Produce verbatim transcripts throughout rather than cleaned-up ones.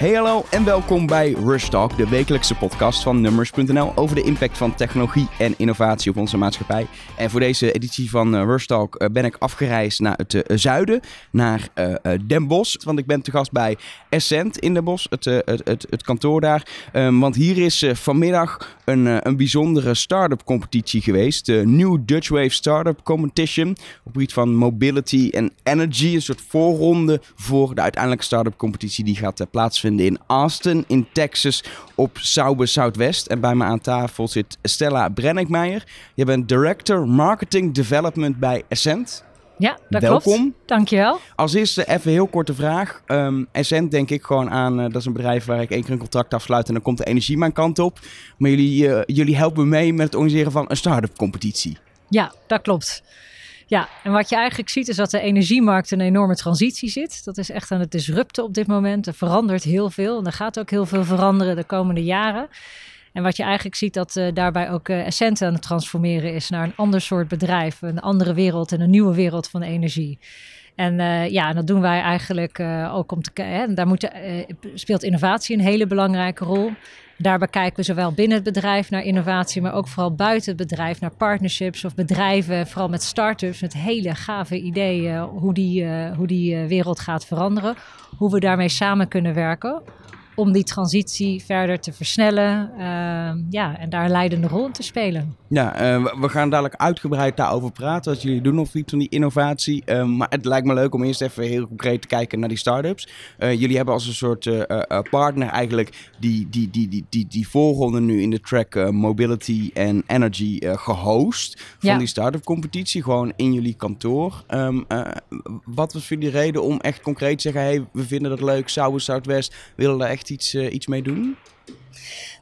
Hey hallo en welkom bij Bruush Talk, de wekelijkse podcast van Numbers punt n l over de impact van technologie en innovatie op onze maatschappij. En voor deze editie van uh, Bruush Talk uh, ben ik afgereisd naar het uh, zuiden, naar uh, uh, Den Bosch. Want ik ben te gast bij Essent in Den Bosch, het, uh, het, het, het kantoor daar. Um, want hier is uh, vanmiddag een, uh, een bijzondere start-up competitie geweest. De New Dutch Wave Startup Competition, op het gebied van mobility en energy. Een soort voorronde voor de uiteindelijke start-up competitie die gaat uh, plaatsvinden in Austin, in Texas, op South by Southwest. En bij me aan tafel zit Stella Brenninkmeijer. Je bent Director Marketing Development bij Ascent. Ja, dat Welkom. klopt. Welkom. Dankjewel. Als eerste even heel korte vraag. Um, Essent denk ik gewoon aan, uh, dat is een bedrijf waar ik één keer een contract afsluit en dan komt de energie mijn kant op. Maar jullie, uh, jullie helpen mee met het organiseren van een start-up competitie. Ja, dat klopt. Ja, en wat je eigenlijk ziet is dat de energiemarkt een enorme transitie zit. Dat is echt aan het disrupten op dit moment. Er verandert heel veel en er gaat ook heel veel veranderen de komende jaren. En wat je eigenlijk ziet dat uh, daarbij ook uh, Essent aan het transformeren is naar een ander soort bedrijf. Een andere wereld en een nieuwe wereld van energie. En uh, ja, dat doen wij eigenlijk uh, ook om te kijken. Daar moet, uh, speelt innovatie een hele belangrijke rol. Daarbij kijken we zowel binnen het bedrijf naar innovatie, maar ook vooral buiten het bedrijf naar partnerships of bedrijven, vooral met start-ups, met hele gave ideeën uh, hoe die, uh, hoe die uh, wereld gaat veranderen. Hoe we daarmee samen kunnen werken om die transitie verder te versnellen uh, ja, en daar een leidende rol in te spelen. Ja, uh, we gaan dadelijk uitgebreid daarover praten, wat jullie doen op iets van die innovatie. Uh, maar het lijkt me leuk om eerst even heel concreet te kijken naar die start-ups. Uh, jullie hebben als een soort uh, uh, partner eigenlijk die, die, die, die, die, die voorronde nu in de track uh, Mobility en Energy uh, gehost van ja. die start-up competitie, gewoon in jullie kantoor. Um, uh, wat was voor jullie reden om echt concreet te zeggen, hey, we vinden dat leuk, South Southwest, willen daar echt Iets, uh, iets mee doen?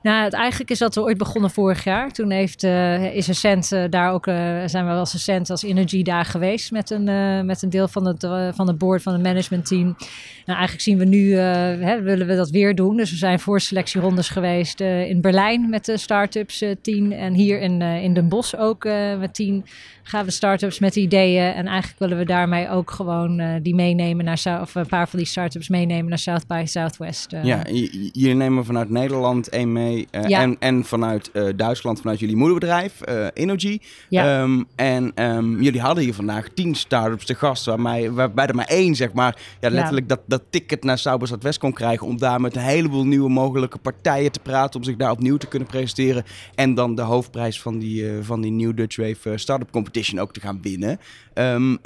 Nou, het eigenlijk is dat we ooit begonnen vorig jaar. Toen heeft, uh, is Essent uh, daar ook, uh, zijn we als Essent als Energy daar geweest met een, uh, met een deel van het, uh, van het board, van het managementteam. Nou, eigenlijk zien we nu, uh, hè, willen we dat weer doen. Dus we zijn voor selectierondes geweest uh, in Berlijn met de start-ups uh, tien. En hier in, uh, in Den Bosch ook uh, met tien gaan we start-ups met ideeën. En eigenlijk willen we daarmee ook gewoon uh, die meenemen naar South, of een paar van die start-ups meenemen naar South by Southwest. Uh. Ja, jullie nemen vanuit Nederland één mee. Uh, ja. en, en vanuit uh, Duitsland, vanuit jullie moederbedrijf, uh, Energy. Ja. Um, en um, jullie hadden hier vandaag tien start-ups te gast, waarbij, waarbij er maar één, zeg maar, ja, letterlijk ja. Dat, dat ticket naar South by Southwest kon krijgen, om daar met een heleboel nieuwe mogelijke partijen te praten, om zich daar opnieuw te kunnen presenteren en dan de hoofdprijs van die, uh, van die New Dutch Wave Startup Competition ook te gaan winnen. Um, uh,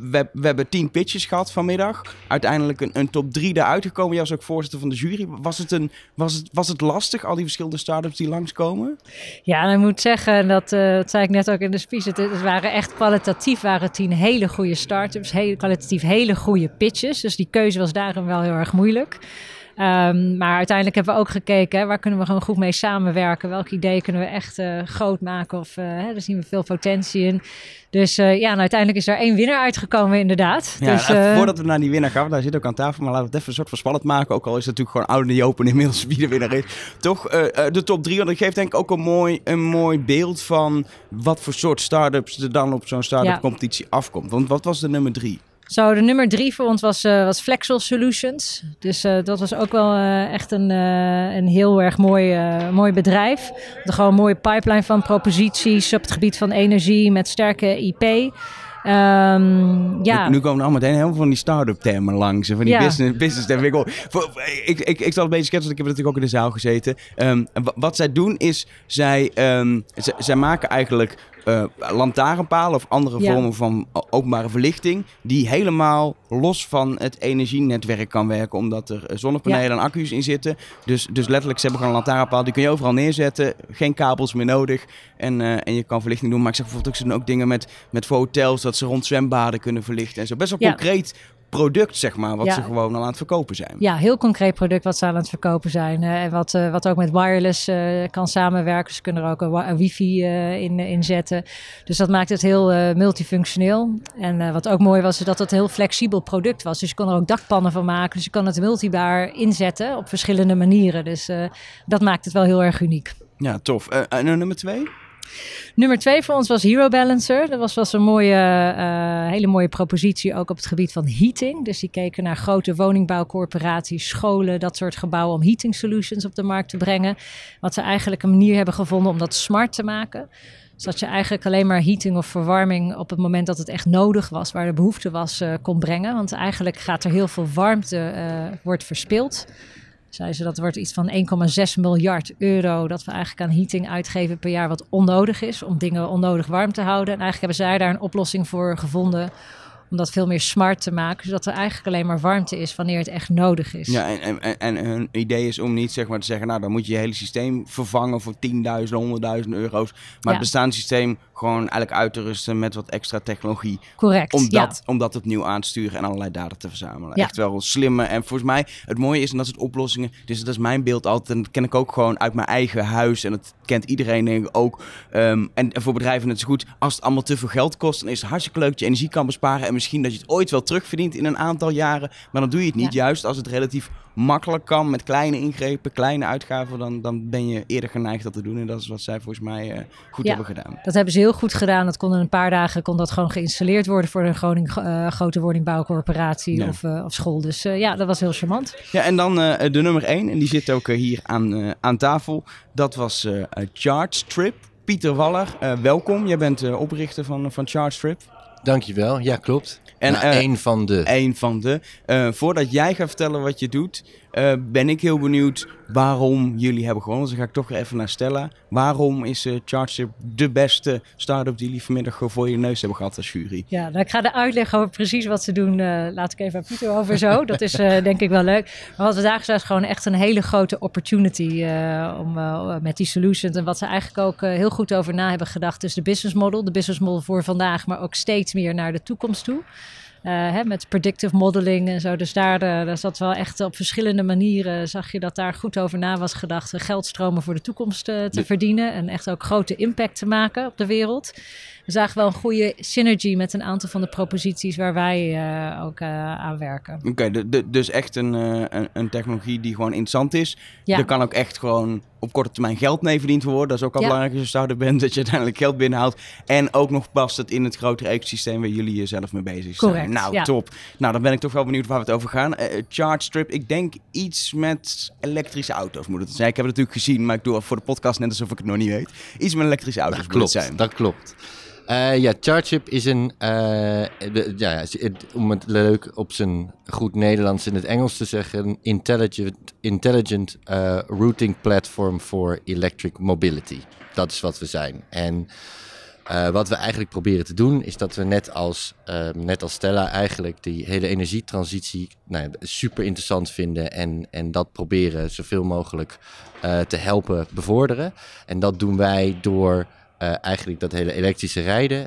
we, we hebben tien pitches gehad vanmiddag. Uiteindelijk een, een top drie daaruit gekomen. Jij was ook voorzitter van de jury. Was het, een, was het, was het lastig, al die verschillende start-ups die langskomen? Ja, en ik moet zeggen, dat, uh, dat zei ik net ook in de speech, het, het waren echt kwalitatief, waren tien hele goede start-ups, heel, kwalitatief hele goede pitches. Dus die keuze was daarom wel heel erg moeilijk. Um, maar uiteindelijk hebben we ook gekeken, hè, waar kunnen we gewoon goed mee samenwerken? Welk idee kunnen we echt uh, groot maken? Of, uh, hè, daar zien we veel potentie in. Dus uh, ja, en uiteindelijk is er één winnaar uitgekomen inderdaad. Ja, dus, uh, voordat we naar die winnaar gaan, daar zit ook aan tafel, maar laten we het even een soort van spannend maken. Ook al is het natuurlijk gewoon oud en niet open inmiddels wie de winnaar is. Toch uh, de top drie, want dat geeft denk ik ook een mooi, een mooi beeld van wat voor soort start-ups er dan op zo'n start-up ja. competitie afkomt. Want wat was de nummer drie? Zo, de nummer drie voor ons was, uh, was Flexible Solutions. Dus uh, dat was ook wel uh, echt een, uh, een heel erg mooi, uh, mooi bedrijf. Met gewoon een mooie pipeline van proposities op het gebied van energie met sterke I P. Um, ja. Nu komen er al meteen helemaal van die start-up termen langs. En van die ja. business, business termen. Ik, ik, ik, ik zal een beetje schetsen, want ik heb natuurlijk ook in de zaal gezeten. Um, wat zij doen is, zij, um, z- zij maken eigenlijk uh, lantaarnpalen of andere ja. vormen van openbare verlichting, die helemaal los van het energienetwerk kan werken, omdat er zonnepanelen ja. en accu's in zitten. Dus, dus letterlijk, ze hebben gewoon een lantaarnpaal, die kun je overal neerzetten. Geen kabels meer nodig. En, uh, en je kan verlichting doen. Maar ik zeg bijvoorbeeld ook, ze doen ook dingen met, met voor hotels, dat ze rond zwembaden kunnen verlichten en zo. Best wel ja. concreet product, zeg maar, wat ja. ze gewoon al aan het verkopen zijn. Ja, heel concreet product wat ze aan het verkopen zijn. Uh, en wat, uh, wat ook met wireless uh, kan samenwerken. Ze kunnen er ook een, wa- een wifi uh, in, in zetten. Dus dat maakt het heel uh, multifunctioneel. En uh, wat ook mooi was, is dat het een heel flexibel product was. Dus je kon er ook dakpannen van maken. Dus je kan het multibar inzetten op verschillende manieren. Dus uh, dat maakt het wel heel erg uniek. Ja, tof. En uh, nummer twee? Nummer twee voor ons was Hero Balancer. Dat was, was een mooie, uh, hele mooie propositie ook op het gebied van heating. Dus die keken naar grote woningbouwcorporaties, scholen, dat soort gebouwen om heating solutions op de markt te brengen. Wat ze eigenlijk een manier hebben gevonden om dat smart te maken. Zodat je eigenlijk alleen maar heating of verwarming op het moment dat het echt nodig was, waar de behoefte was, uh, kon brengen. Want eigenlijk gaat er heel veel warmte, uh, wordt verspild. Zei ze, dat wordt iets van één komma zes miljard euro dat we eigenlijk aan heating uitgeven per jaar, wat onnodig is om dingen onnodig warm te houden. En eigenlijk hebben zij daar een oplossing voor gevonden om dat veel meer smart te maken, zodat er eigenlijk alleen maar warmte is wanneer het echt nodig is. Ja, en, en, en hun idee is om niet zeg maar te zeggen, nou dan moet je je hele systeem vervangen voor tienduizenden, honderdduizenden euro's. Maar ja. Het bestaande systeem gewoon eigenlijk uit te rusten met wat extra technologie. Correct, om dat, ja. Om dat opnieuw aan te sturen en allerlei data te verzamelen. Ja. Echt wel slimme. En volgens mij, het mooie is, en dat soort oplossingen, dus dat is mijn beeld altijd, en dat ken ik ook gewoon uit mijn eigen huis, en dat kent iedereen denk ik ook. Um, en voor bedrijven net zo goed, als het allemaal te veel geld kost, dan is het hartstikke leuk dat je energie kan besparen, en misschien dat je het ooit wel terugverdient in een aantal jaren, maar dan doe je het niet. Ja. Juist als het relatief makkelijk kan, met kleine ingrepen, kleine uitgaven, dan, dan ben je eerder geneigd dat te doen. En dat is wat zij volgens mij uh, goed ja, hebben gedaan. Dat hebben ze heel goed gedaan. Dat kon in een paar dagen kon dat gewoon geïnstalleerd worden voor een Groning, uh, grote woningbouwcorporatie ja. of, uh, of school. Dus uh, ja, dat was heel charmant. Ja, en dan uh, de nummer één, en die zit ook uh, hier aan, uh, aan tafel. Dat was uh, Charge Trip. Pieter Wallen, uh, welkom. Jij bent uh, oprichter van, uh, van Charge Trip. Dankjewel, ja klopt. En nou, uh, één van de. Één van de. Uh, voordat jij gaat vertellen wat je doet, uh, ben ik heel benieuwd waarom jullie hebben gewonnen. Dus dan ga ik toch even naar Stella. Waarom is uh, ChargeTrip de beste start-up die jullie vanmiddag voor je neus hebben gehad als jury? Ja, nou, ik ga de uitleg over precies wat ze doen. Uh, laat ik even aan Pieter over zo. Dat is uh, denk ik wel leuk. Maar wat we daar zagen is gewoon echt een hele grote opportunity uh, om, uh, met die solutions. En wat ze eigenlijk ook uh, heel goed over na hebben gedacht is de business model. De business model voor vandaag, maar ook steeds meer naar de toekomst toe. Uh, hè, met predictive modeling en zo. Dus daar, uh, daar zat wel echt op verschillende manieren. Zag je dat daar goed over na was gedacht. Geldstromen voor de toekomst uh, te ja. verdienen. En echt ook grote impact te maken op de wereld. We zagen wel een goede synergy met een aantal van de proposities waar wij uh, ook uh, aan werken. Oké, okay, d- d- dus echt een, uh, een, een technologie die gewoon interessant is. Ja. Er kan ook echt gewoon op korte termijn geld mee verdiend worden. Dat is ook al ja. belangrijk als je starter bent, dat je uiteindelijk geld binnenhaalt. En ook nog past het in het grotere ecosysteem waar jullie jezelf mee bezig zijn. Correct, nou, ja. top. Nou, dan ben ik toch wel benieuwd waar we het over gaan. Uh, Charge Trip, ik denk iets met elektrische auto's moet het zijn. Ik heb het natuurlijk gezien, maar ik doe voor de podcast net alsof ik het nog niet weet. Iets met elektrische auto's dat moet klopt, het zijn. Dat klopt. Uh, ja, ChargeTrip is een, uh, ja, om het leuk op zijn goed Nederlands in het Engels te zeggen, intelligent, intelligent uh, routing platform for electric mobility. Dat is wat we zijn. En uh, wat we eigenlijk proberen te doen is dat we net als, uh, net als Stella eigenlijk die hele energietransitie nou, super interessant vinden en, en dat proberen zoveel mogelijk uh, te helpen bevorderen. En dat doen wij door Uh, eigenlijk dat hele elektrische rijden uh,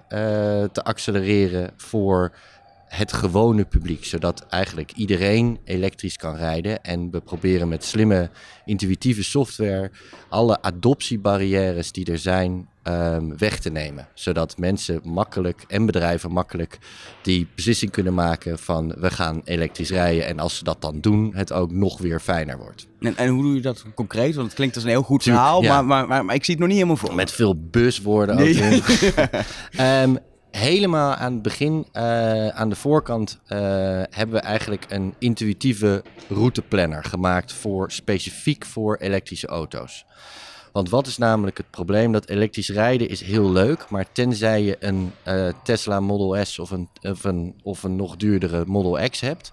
te accelereren voor het gewone publiek. Zodat eigenlijk iedereen elektrisch kan rijden. En we proberen met slimme, intuïtieve software alle adoptiebarrières die er zijn um, weg te nemen. Zodat mensen makkelijk en bedrijven makkelijk die beslissing kunnen maken van we gaan elektrisch rijden. En als ze dat dan doen, het ook nog weer fijner wordt. En, en hoe doe je dat concreet? Want het klinkt als een heel goed verhaal, ja. maar, maar, maar, maar ik zie het nog niet helemaal voor. Met veel buswoorden ook. Nee. um, Helemaal aan het begin, uh, aan de voorkant, uh, hebben we eigenlijk een intuïtieve routeplanner gemaakt voor specifiek voor elektrische auto's. Want wat is namelijk het probleem? Dat elektrisch rijden is heel leuk, maar tenzij je een uh, Tesla Model S of een, of, een, of een nog duurdere Model X hebt,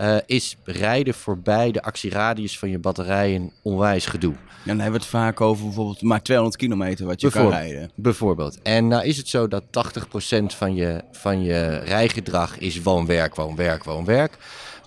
Uh, is rijden voorbij de actieradius van je batterijen onwijs gedoe. En dan hebben we het vaak over bijvoorbeeld maar tweehonderd kilometer wat je kan rijden. Bijvoorbeeld. En nou is het zo dat tachtig procent van je, van je rijgedrag is woon-werk, woon-werk, woon-werk.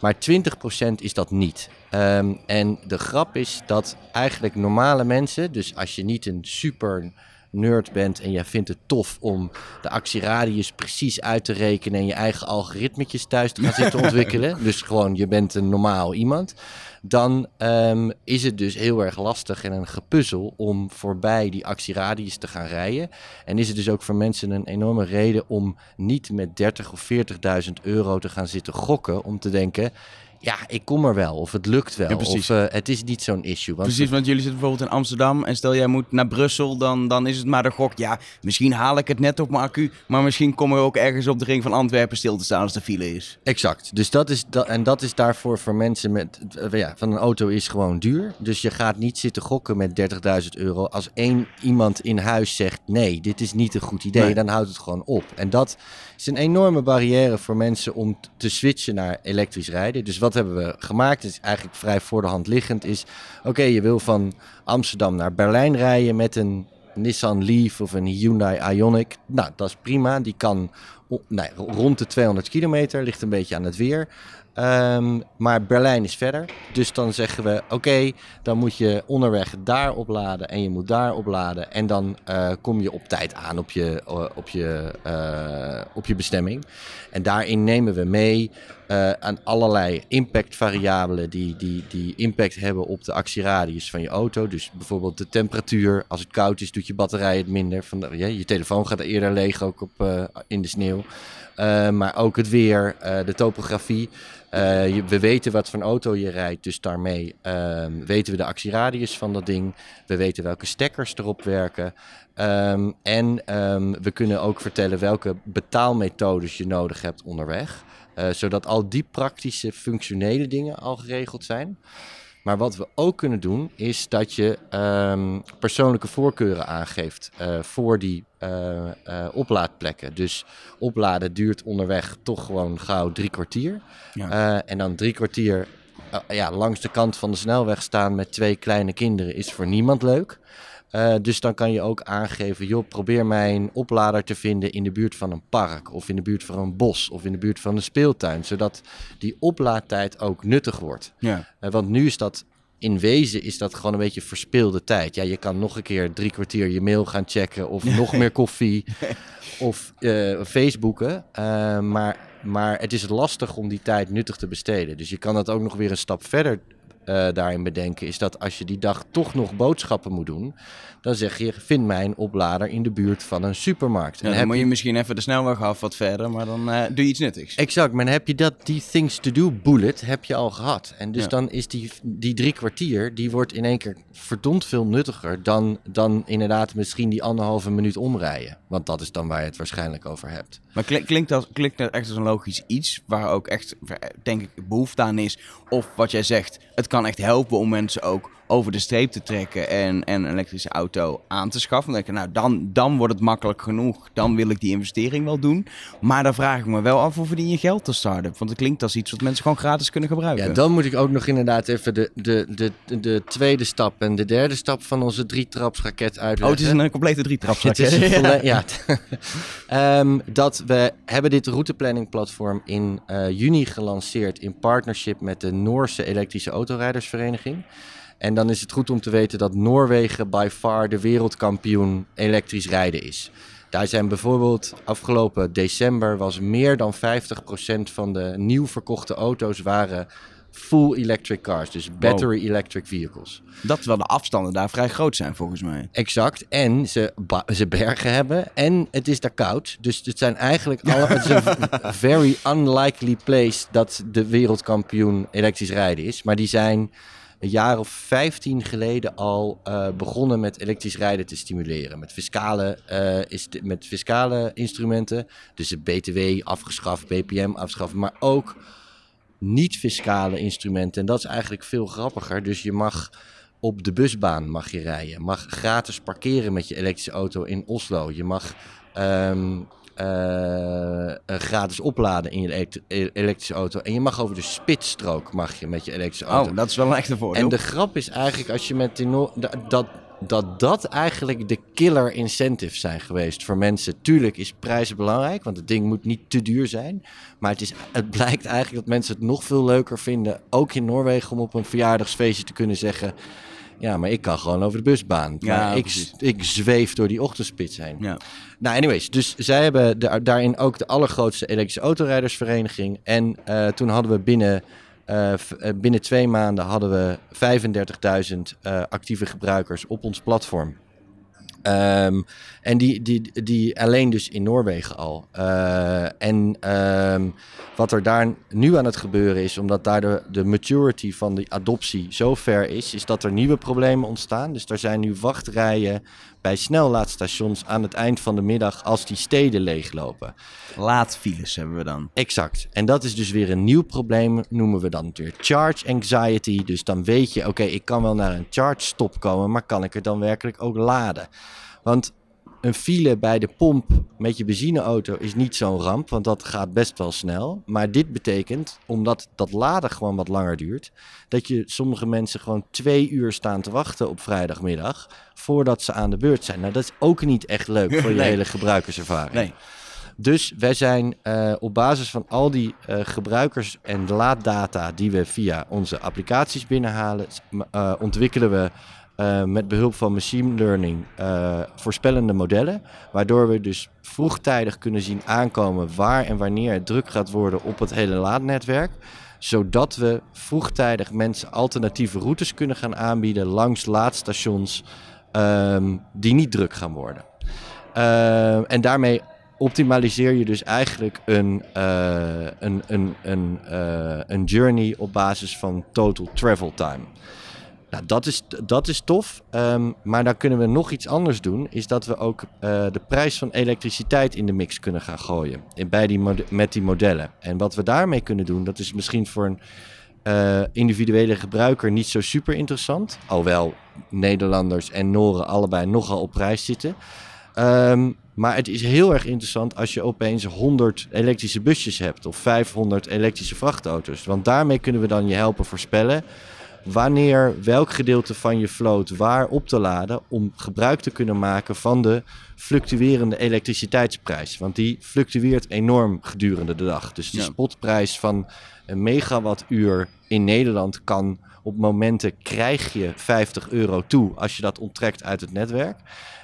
Maar twintig procent is dat niet. Um, en de grap is dat eigenlijk normale mensen, dus als je niet een super nerd bent en jij vindt het tof om de actieradius precies uit te rekenen en je eigen algoritmetjes thuis te gaan zitten ontwikkelen, dus gewoon je bent een normaal iemand, dan um, is het dus heel erg lastig en een gepuzzel om voorbij die actieradius te gaan rijden. En is het dus ook voor mensen een enorme reden om niet met dertigduizend of veertigduizend euro te gaan zitten gokken om te denken, ja, ik kom er wel. Of het lukt wel. Ja, of uh, het is niet zo'n issue. Want precies, want jullie zitten bijvoorbeeld in Amsterdam. En stel jij moet naar Brussel, dan, dan is het maar de gok. Ja, misschien haal ik het net op mijn accu. Maar misschien kom ik ook ergens op de ring van Antwerpen stil te staan als de file is. Exact. Dus dat is da- en dat is daarvoor voor mensen met... Uh, ja, van een auto is gewoon duur. Dus je gaat niet zitten gokken met dertigduizend euro. Als één iemand in huis zegt, nee, dit is niet een goed idee. Nee. Dan houdt het gewoon op. En dat is een enorme barrière voor mensen om t- te switchen naar elektrisch rijden. Dus wat hebben we gemaakt, is eigenlijk vrij voor de hand liggend, is oké, okay, je wil van Amsterdam naar Berlijn rijden met een Nissan Leaf of een Hyundai Ioniq. Nou, dat is prima. Die kan nee, rond de tweehonderd kilometer, ligt een beetje aan het weer. Um, maar Berlijn is verder. Dus dan zeggen we, oké, okay, dan moet je onderweg daar opladen en je moet daar opladen. En dan uh, kom je op tijd aan op je, uh, op, je, uh, op je bestemming. En daarin nemen we mee uh, aan allerlei impactvariabelen die, die, die impact hebben op de actieradius van je auto. Dus bijvoorbeeld de temperatuur. Als het koud is, doet je batterij het minder. Van de, ja, je telefoon gaat eerder leeg, ook op, uh, in de sneeuw. Uh, maar ook het weer, uh, de topografie. Uh, je, we weten wat voor een auto je rijdt, dus daarmee um, weten we de actieradius van dat ding. We weten welke stekkers erop werken. Um, en um, we kunnen ook vertellen welke betaalmethodes je nodig hebt onderweg. Uh, zodat al die praktische, functionele dingen al geregeld zijn. Maar wat we ook kunnen doen, is dat je um, persoonlijke voorkeuren aangeeft uh, voor die uh, uh, oplaadplekken. Dus opladen duurt onderweg toch gewoon gauw drie kwartier. Ja. Uh, en dan drie kwartier uh, ja, langs de kant van de snelweg staan met twee kleine kinderen is voor niemand leuk. Uh, dus dan kan je ook aangeven, joh, probeer mij een oplader te vinden in de buurt van een park of in de buurt van een bos of in de buurt van een speeltuin. Zodat die oplaadtijd ook nuttig wordt. Ja. Uh, want nu is dat, in wezen is dat gewoon een beetje verspilde tijd. Ja, je kan nog een keer drie kwartier je mail gaan checken of nog meer koffie of uh, Facebooken. Uh, maar, maar het is lastig om die tijd nuttig te besteden. Dus je kan dat ook nog weer een stap verder Uh, daarin bedenken, is dat als je die dag toch nog boodschappen moet doen, dan zeg je, vind mij een oplader in de buurt van een supermarkt. Ja, en dan moet je, je misschien even de snelweg af wat verder, maar dan uh, doe je iets nuttigs. Exact, maar dan heb je dat, die things to do bullet heb je al gehad. En dus ja. dan is die, die drie kwartier, die wordt in één keer verdomd veel nuttiger dan, dan inderdaad misschien die anderhalve minuut omrijden. Want dat is dan waar je het waarschijnlijk over hebt. Maar klinkt dat, klinkt dat echt als een logisch iets, waar ook echt, denk ik, behoefte aan is, of wat jij zegt, het kan kan echt helpen om mensen ook over de streep te trekken en, en een elektrische auto aan te schaffen. Dan denk ik, nou, dan, dan wordt het makkelijk genoeg. Dan wil ik die investering wel doen. Maar dan vraag ik me wel af, hoe verdien je geld als start-up? Want het klinkt als iets wat mensen gewoon gratis kunnen gebruiken. Ja, dan moet ik ook nog inderdaad even de, de, de, de, de tweede stap en de derde stap van onze drietrapsraket uitleggen. Oh, het is een, een complete drietrapsraket. Het is een volle, ja. ja. um, dat we hebben dit routeplanning platform in uh, juni gelanceerd in partnership met de Noorse elektrische autorijdersvereniging. En dan is het goed om te weten dat Noorwegen by far de wereldkampioen elektrisch rijden is. Daar zijn bijvoorbeeld afgelopen december was meer dan vijftig procent van de nieuw verkochte auto's waren full electric cars, dus battery wow. electric vehicles. Dat terwijl de afstanden daar vrij groot zijn volgens mij. Exact, en ze, ba- ze bergen hebben en het is daar koud. Dus het zijn eigenlijk alle, het is een very unlikely place dat de wereldkampioen elektrisch rijden is. Maar die zijn een jaar of vijftien geleden al uh, begonnen met elektrisch rijden te stimuleren. Met fiscale, uh, is de, met fiscale instrumenten, dus de B T W afgeschaft, B P M afgeschaft, maar ook niet-fiscale instrumenten. En dat is eigenlijk veel grappiger. Dus je mag op de busbaan mag je rijden, mag gratis parkeren met je elektrische auto in Oslo. Je mag um, Uh, gratis opladen in je elekt- elektrische auto. En je mag over de spitsstrook mag je met je elektrische auto. Oh, dat is wel een echte voordeel. En de grap is eigenlijk als je met die no- dat, dat, dat dat eigenlijk de killer incentives zijn geweest voor mensen. Tuurlijk is prijs belangrijk, want het ding moet niet te duur zijn. Maar het, is, het blijkt eigenlijk dat mensen het nog veel leuker vinden, ook in Noorwegen, om op een verjaardagsfeestje te kunnen zeggen, ja, maar ik kan gewoon over de busbaan. Ja, ik, ik zweef door die ochtendspits heen. Ja. Nou, anyways. Dus zij hebben de, daarin ook de allergrootste elektrische autorijdersvereniging. En uh, toen hadden we binnen, uh, f, uh, binnen twee maanden hadden we vijfendertigduizend uh, actieve gebruikers op ons platform. Um, en die, die, die alleen dus in Noorwegen al. Uh, en um, wat er daar nu aan het gebeuren is, omdat daar de, de maturity van de adoptie zo ver is, is dat er nieuwe problemen ontstaan. Dus er zijn nu wachtrijen bij snellaadstations aan het eind van de middag als die steden leeglopen. Laadfiles hebben we dan. Exact. En dat is dus weer een nieuw probleem, noemen we dan weer charge anxiety. Dus dan weet je, oké, okay, ik kan wel naar een charge stop komen, maar kan ik er dan werkelijk ook laden? Want een file bij de pomp met je benzineauto is niet zo'n ramp, want dat gaat best wel snel. Maar dit betekent, omdat dat laden gewoon wat langer duurt, dat je sommige mensen gewoon twee uur staan te wachten op vrijdagmiddag voordat ze aan de beurt zijn. Nou, dat is ook niet echt leuk voor je nee. hele gebruikerservaring. Nee. Dus wij zijn uh, op basis van al die uh, gebruikers- en laaddata die we via onze applicaties binnenhalen, uh, ontwikkelen we Uh, met behulp van machine learning uh, voorspellende modellen, waardoor we dus vroegtijdig kunnen zien aankomen waar en wanneer het druk gaat worden op het hele laadnetwerk, zodat we vroegtijdig mensen alternatieve routes kunnen gaan aanbieden langs laadstations um, die niet druk gaan worden. Uh, en daarmee optimaliseer je dus eigenlijk een, uh, een, een, een, uh, een journey op basis van total travel time. Nou, dat is, dat is tof, um, maar dan kunnen we nog iets anders doen, is dat we ook uh, de prijs van elektriciteit in de mix kunnen gaan gooien in, bij die mod- met die modellen. En wat we daarmee kunnen doen, dat is misschien voor een uh, individuele gebruiker niet zo super interessant, alhoewel Nederlanders en Noren allebei nogal op prijs zitten. Um, maar het is heel erg interessant als je opeens honderd elektrische busjes hebt of vijfhonderd elektrische vrachtauto's, want daarmee kunnen we dan je helpen voorspellen wanneer welk gedeelte van je vloot waar op te laden om gebruik te kunnen maken van de fluctuerende elektriciteitsprijs. Want die fluctueert enorm gedurende de dag. Dus de ja. spotprijs van een megawattuur in Nederland kan op momenten krijg je vijftig euro toe als je dat onttrekt uit het netwerk.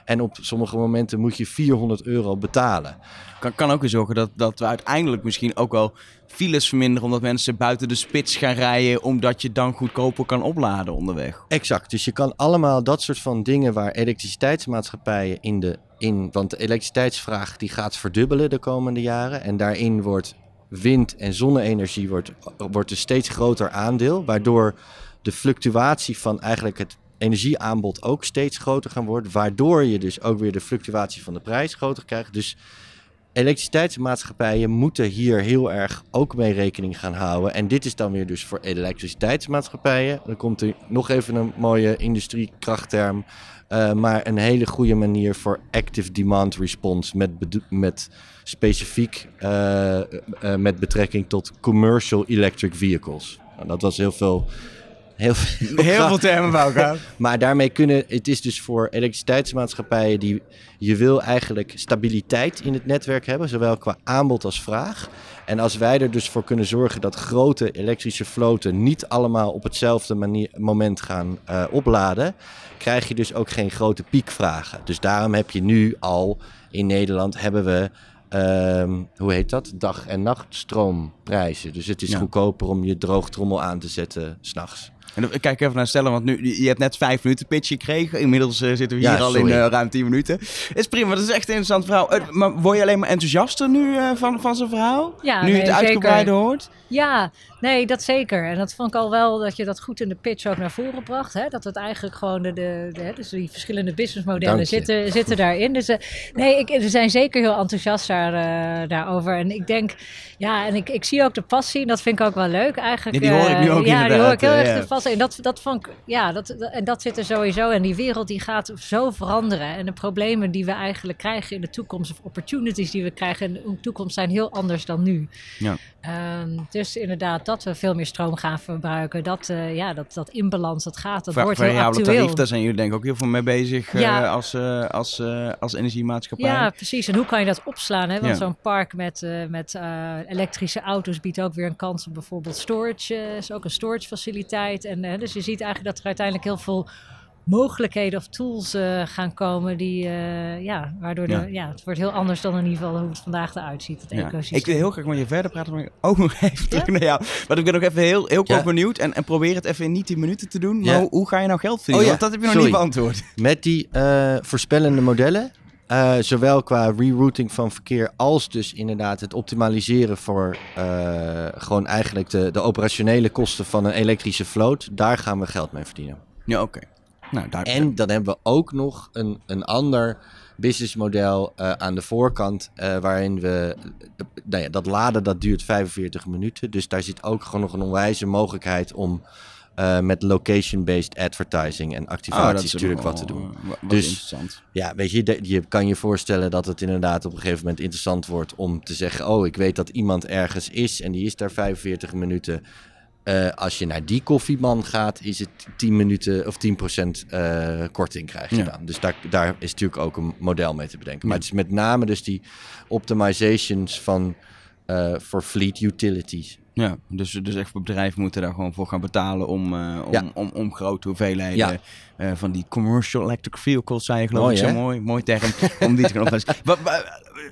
En op sommige momenten moet je vierhonderd euro betalen. Kan, kan ook weer zorgen dat, dat we uiteindelijk misschien ook wel files verminderen, omdat mensen buiten de spits gaan rijden, omdat je dan goedkoper kan opladen onderweg. Exact. Dus je kan allemaal dat soort van dingen waar elektriciteitsmaatschappijen in de... in, want de elektriciteitsvraag die gaat verdubbelen de komende jaren. En daarin wordt wind- en zonne-energie wordt, wordt een steeds groter aandeel, waardoor de fluctuatie van eigenlijk het energieaanbod ook steeds groter gaan worden, waardoor je dus ook weer de fluctuatie van de prijs groter krijgt. Dus elektriciteitsmaatschappijen moeten hier heel erg ook mee rekening gaan houden. En dit is dan weer dus voor elektriciteitsmaatschappijen. Dan komt er nog even een mooie industriekrachtterm, uh, maar een hele goede manier voor active demand response met, bedo- met specifiek uh, uh, met betrekking tot commercial electric vehicles. Nou, dat was heel veel... Heel veel, heel veel termen bij elkaar. Maar daarmee kunnen... Het is dus voor elektriciteitsmaatschappijen die... Je wil eigenlijk stabiliteit in het netwerk hebben, zowel qua aanbod als vraag. En als wij er dus voor kunnen zorgen dat grote elektrische vloten niet allemaal op hetzelfde manier, moment gaan uh, opladen, krijg je dus ook geen grote piekvragen. Dus daarom heb je nu al in Nederland hebben we... Um, hoe heet dat? Dag- en nachtstroomprijzen. Dus het is ja. goedkoper om je droogtrommel aan te zetten 's nachts. En ik kijk even naar Stella, want nu, je hebt net vijf minuten pitch gekregen. Inmiddels uh, zitten we hier ja, al in uh, ruim tien minuten. Dat is prima, dat is echt een interessant verhaal. Uh, maar word je alleen maar enthousiaster nu uh, van, van zijn verhaal? Ja, nu nee, je het uitgebreide hoort? Ja, nee, dat zeker. En dat vond ik al wel dat je dat goed in de pitch ook naar voren bracht. Hè? Dat het eigenlijk gewoon de, de, de dus die verschillende businessmodellen zitten, zitten daarin. Dus uh, nee, ik, we zijn zeker heel enthousiast daar, uh, daarover. En ik denk, ja, en ik, ik zie ook de passie. En dat vind ik ook wel leuk eigenlijk. Ja, die hoor ik nu ook uh, ja, inderdaad. Ja, die hoor ik heel erg uh, de passie. En dat, dat, vond ik, ja, dat, dat, en dat zit er sowieso in. Die wereld die gaat zo veranderen. En de problemen die we eigenlijk krijgen in de toekomst, of opportunities die we krijgen in de toekomst, zijn heel anders dan nu. Ja. Um, dus inderdaad, dat we veel meer stroom gaan verbruiken. Dat, uh, ja, dat, dat inbalans, dat gaat, dat Ver, wordt heel actueel. Tarief, daar zijn jullie denk ik ook heel veel mee bezig ja. uh, als, uh, als, uh, als energiemaatschappij. Ja, precies. En hoe kan je dat opslaan? Hè? Want ja. zo'n park met, uh, met uh, elektrische auto's biedt ook weer een kans op bijvoorbeeld storage. Uh, is ook een storage faciliteit. En, uh, dus je ziet eigenlijk dat er uiteindelijk heel veel mogelijkheden of tools uh, gaan komen die, uh, ja, waardoor de, ja. ja, het wordt heel anders dan in ieder geval hoe het vandaag eruit ziet, het ja. ecosysteem. Ik wil heel graag met je verder praten, maar ook nog even ja? terug naar jou. Want ik ben ook even heel, heel kort ja. benieuwd en, en probeer het even in niet tien minuten te doen, maar ja. hoe, hoe ga je nou geld verdienen? Oh, ja. Want dat heb je nog Sorry. niet beantwoord. Met die uh, voorspellende modellen, uh, zowel qua rerouting van verkeer als dus inderdaad het optimaliseren voor uh, gewoon eigenlijk de, de operationele kosten van een elektrische vloot, daar gaan we geld mee verdienen. Ja, oké. Okay. Nou, daar... En dan hebben we ook nog een, een ander businessmodel uh, aan de voorkant, uh, waarin we, uh, nou ja, dat laden dat duurt vijfenveertig minuten. Dus daar zit ook gewoon nog een onwijze mogelijkheid om uh, met location-based advertising en activaties oh, dat natuurlijk wel, wat te doen. Wat dus, interessant. Ja, weet je, de, je kan je voorstellen dat het inderdaad op een gegeven moment interessant wordt om te zeggen, oh, ik weet dat iemand ergens is en die is daar vijfenveertig minuten. Uh, als je naar die koffieman gaat, is het tien minuten of tien procent uh, korting krijg je ja. dan. Dus daar, daar is natuurlijk ook een model mee te bedenken. Ja. Maar het is met name dus die optimizations van voor uh, fleet utilities. Ja, dus, dus echt bedrijven moeten daar gewoon voor gaan betalen om, uh, om, ja. om, om, om grote hoeveelheden ja. uh, van die commercial electric vehicles, zei je geloof mooi, ik, zo mooi, mooi term, om die te gaan oplossen.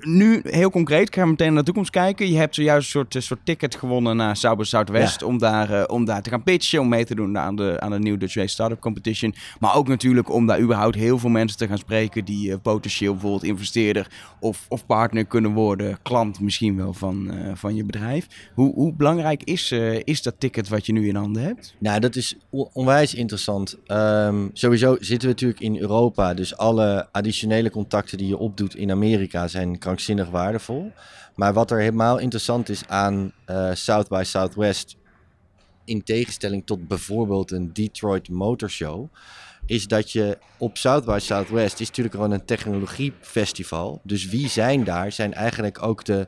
Nu, heel concreet, gaan we meteen naar de toekomst kijken. Je hebt zojuist een soort, soort ticket gewonnen naar South by Southwest... Ja. Om, daar, uh, om daar te gaan pitchen, om mee te doen aan de, aan de New Dutch Wave Startup Competition. Maar ook natuurlijk om daar überhaupt heel veel mensen te gaan spreken... die uh, potentieel bijvoorbeeld investeerder of, of partner kunnen worden... klant misschien wel van, uh, van je bedrijf. Hoe, hoe belangrijk is, uh, is dat ticket wat je nu in handen hebt? Nou, dat is onwijs interessant. Um, sowieso zitten we natuurlijk in Europa... dus alle additionele contacten die je opdoet in Amerika... zijn krankzinnig waardevol. Maar wat er helemaal interessant is aan uh, South by Southwest... in tegenstelling tot bijvoorbeeld een Detroit Motor Show... is dat je op South by Southwest... is natuurlijk gewoon een technologiefestival. Dus wie zijn daar? Zijn eigenlijk ook de,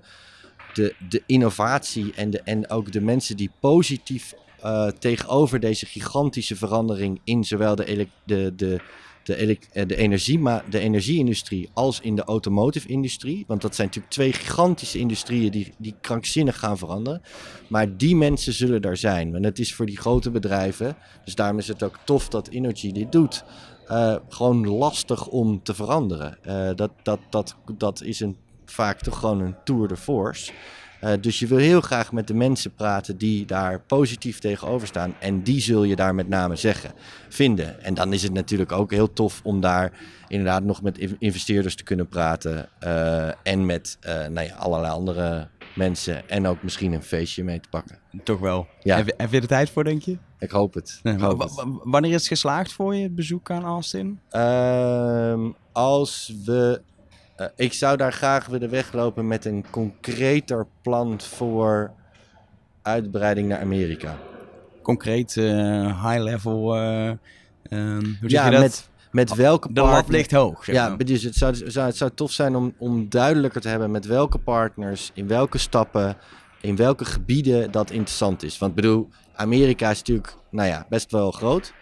de, de innovatie... En, de, en ook de mensen die positief uh, tegenover deze gigantische verandering... in zowel de... de, de De, ele- de, energie, maar de energieindustrie als in de automotive-industrie. Want dat zijn natuurlijk twee gigantische industrieën die, die krankzinnig gaan veranderen. Maar die mensen zullen daar zijn. En dat is voor die grote bedrijven. Dus daarom is het ook tof dat Innogy dit doet. Uh, gewoon lastig om te veranderen. Uh, dat, dat, dat, dat is een, vaak toch gewoon een tour de force. Uh, dus je wil heel graag met de mensen praten die daar positief tegenover staan. En die zul je daar met name zeggen, vinden. En dan is het natuurlijk ook heel tof om daar inderdaad nog met investeerders te kunnen praten. Uh, en met uh, nou ja, allerlei andere mensen. En ook misschien een feestje mee te pakken. Toch wel. Ja. Heb, heb je er tijd voor, denk je? Ik hoop het. Ik hoop w- w- w- wanneer is het geslaagd voor je, het bezoek aan Austin? Uh, als we... Uh, ik zou daar graag willen weglopen met een concreter plan voor uitbreiding naar Amerika. Concreet, uh, high level, uh, um, hoe ja, zeg je dat? Met, met welke partner... De lat ligt hoog. Zeg ja, nou. Dus het zou, zou, het zou tof zijn om, om duidelijker te hebben met welke partners, in welke stappen, in welke gebieden dat interessant is. Want bedoel, Amerika is natuurlijk nou ja, best wel groot.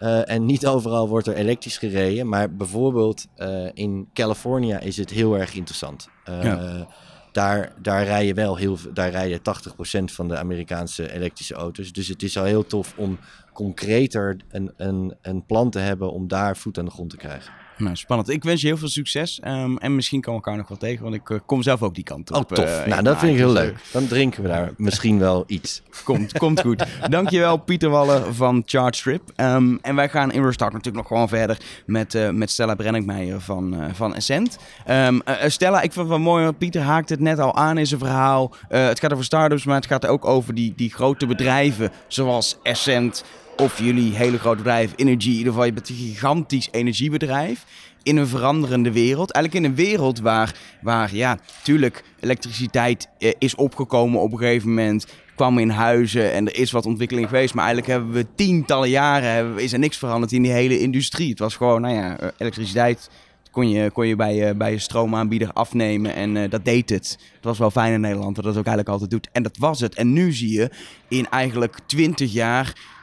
Uh, en niet overal wordt er elektrisch gereden. Maar bijvoorbeeld uh, in California is het heel erg interessant. Uh, ja. daar, daar rijden wel heel veel, daar rijden tachtig procent van de Amerikaanse elektrische auto's. Dus het is al heel tof om concreter een, een, een plan te hebben om daar voet aan de grond te krijgen. Nou, spannend. Ik wens je heel veel succes. Um, en misschien kan ik elkaar nog wel tegen, want ik uh, kom zelf ook die kant op. Oh, tof. Uh, nou, dat vind ik heel leuk. Dan drinken we daar misschien wel iets. Komt, komt goed. Dankjewel, Pieter Wallen van Charge Trip. Um, en wij gaan in Bruush Talk natuurlijk nog gewoon verder met, uh, met Stella Brenninkmeijer van, uh, van Essent. Um, uh, Stella, ik vind het wel mooi. Pieter haakt het net al aan in zijn verhaal. Uh, het gaat over start-ups, maar het gaat ook over die, die grote bedrijven zoals Essent... Of jullie hele grote bedrijf, Innogy, in ieder geval je bent een gigantisch energiebedrijf in een veranderende wereld. Eigenlijk in een wereld waar, waar ja, tuurlijk elektriciteit eh, is opgekomen op een gegeven moment, kwam in huizen en er is wat ontwikkeling geweest. Maar eigenlijk hebben we tientallen jaren, hebben, is er niks veranderd in die hele industrie. Het was gewoon, nou ja, elektriciteit kon je, kon je bij je, bij je stroomaanbieder afnemen en uh, dat deed het. Dat was wel fijn in Nederland dat dat ook eigenlijk altijd doet. En dat was het. En nu zie je in eigenlijk twintig jaar...